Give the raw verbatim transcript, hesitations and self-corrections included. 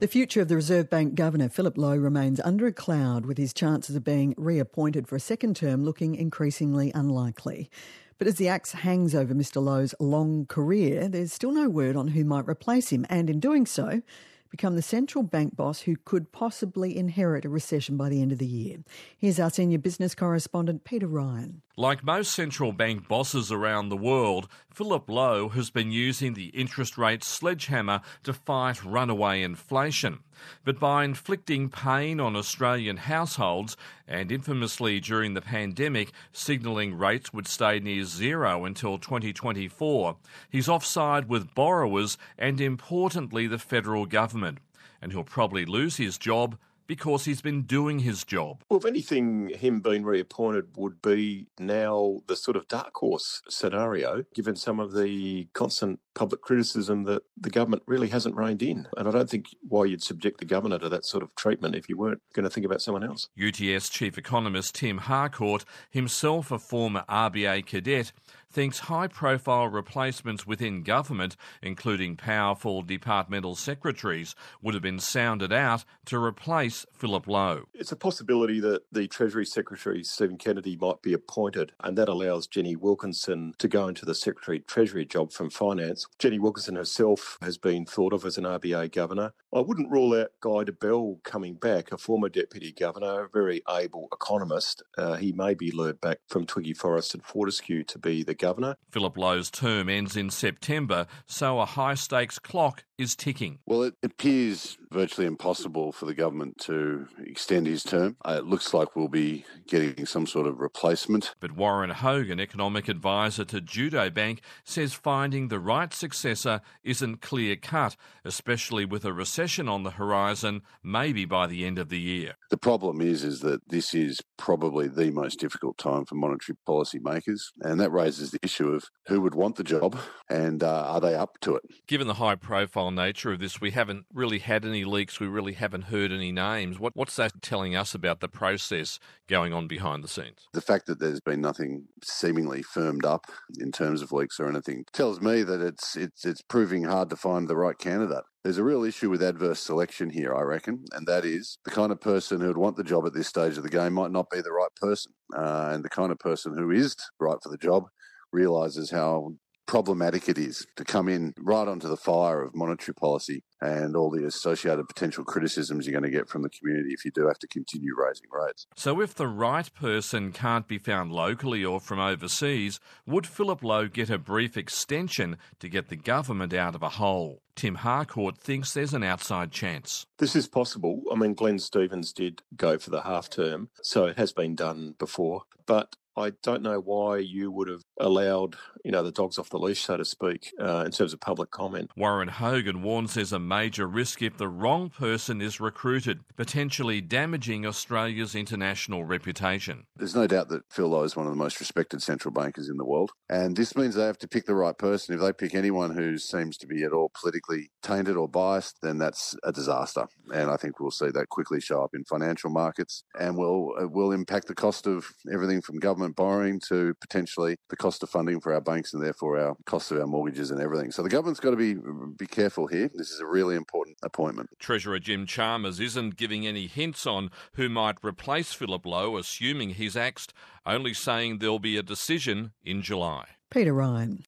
The future of the Reserve Bank Governor, Philip Lowe, remains under a cloud, with his chances of being reappointed for a second term looking increasingly unlikely. But as the axe hangs over Mr Lowe's long career, there's still no word on who might replace him, and in doing so, become the central bank boss who could possibly inherit a recession by the end of the year. Here's our senior business correspondent, Peter Ryan. Like most central bank bosses around the world, Philip Lowe has been using the interest rate sledgehammer to fight runaway inflation. But by inflicting pain on Australian households and infamously during the pandemic signalling rates would stay near zero until twenty twenty-four, he's offside with borrowers and, importantly, the federal government. And he'll probably lose his job because he's been doing his job. Well, if anything, him being reappointed would be now the sort of dark horse scenario, given some of the constant public criticism that the government really hasn't reined in. And I don't think why you'd subject the governor to that sort of treatment if you weren't going to think about someone else. U T S chief economist Tim Harcourt, himself a former R B A cadet, thinks high-profile replacements within government, including powerful departmental secretaries, would have been sounded out to replace Philip Lowe. It's a possibility that the Treasury Secretary, Stephen Kennedy, might be appointed, and that allows Jenny Wilkinson to go into the Secretary-Treasury job from Finance. Jenny Wilkinson herself has been thought of as an R B A governor. I wouldn't rule out Guy DeBell coming back, a former deputy governor, a very able economist. Uh, he may be lured back from Twiggy Forest and Fortescue to be the governor. Philip Lowe's term ends in September, so a high-stakes clock is ticking. Well, it appears virtually impossible for the government to extend his term. Uh, it looks like we'll be getting some sort of replacement. But Warren Hogan, economic advisor to Judo Bank, says finding the right successor isn't clear-cut, especially with a recession on the horizon, maybe by the end of the year. The problem is, is that this is probably the most difficult time for monetary policy makers, and that raises the issue of who would want the job and uh, are they up to it? Given the high-profile nature of this, we haven't really had any leaks. We really haven't heard any names. What, what's that telling us about the process going on behind the scenes? The fact that there's been nothing seemingly firmed up in terms of leaks or anything tells me that it's it's it's proving hard to find the right candidate. There's a real issue with adverse selection here, I reckon, and that is the kind of person who would want the job at this stage of the game might not be the right person, uh, and the kind of person who is right for the job realises how problematic it is to come in right onto the fire of monetary policy and all the associated potential criticisms you're going to get from the community if you do have to continue raising rates. So if the right person can't be found locally or from overseas, would Philip Lowe get a brief extension to get the government out of a hole? Tim Harcourt thinks there's an outside chance. This is possible. I mean, Glenn Stevens did go for the half term, so it has been done before. But I don't know why you would have allowed, you know, the dogs off the leash, so to speak, uh, in terms of public comment. Warren Hogan warns there's a major risk if the wrong person is recruited, potentially damaging Australia's international reputation. There's no doubt that Phil Lowe is one of the most respected central bankers in the world, and this means they have to pick the right person. If they pick anyone who seems to be at all politically tainted or biased, then that's a disaster, and I think we'll see that quickly show up in financial markets, and will it will impact the cost of everything from government borrowing to potentially the cost of funding for our banks and therefore our cost of our mortgages and everything. So the government's got to be be careful here. This is a really important appointment. Treasurer Jim Chalmers isn't giving any hints on who might replace Philip Lowe, assuming he's axed, only saying there'll be a decision in July. Peter Ryan.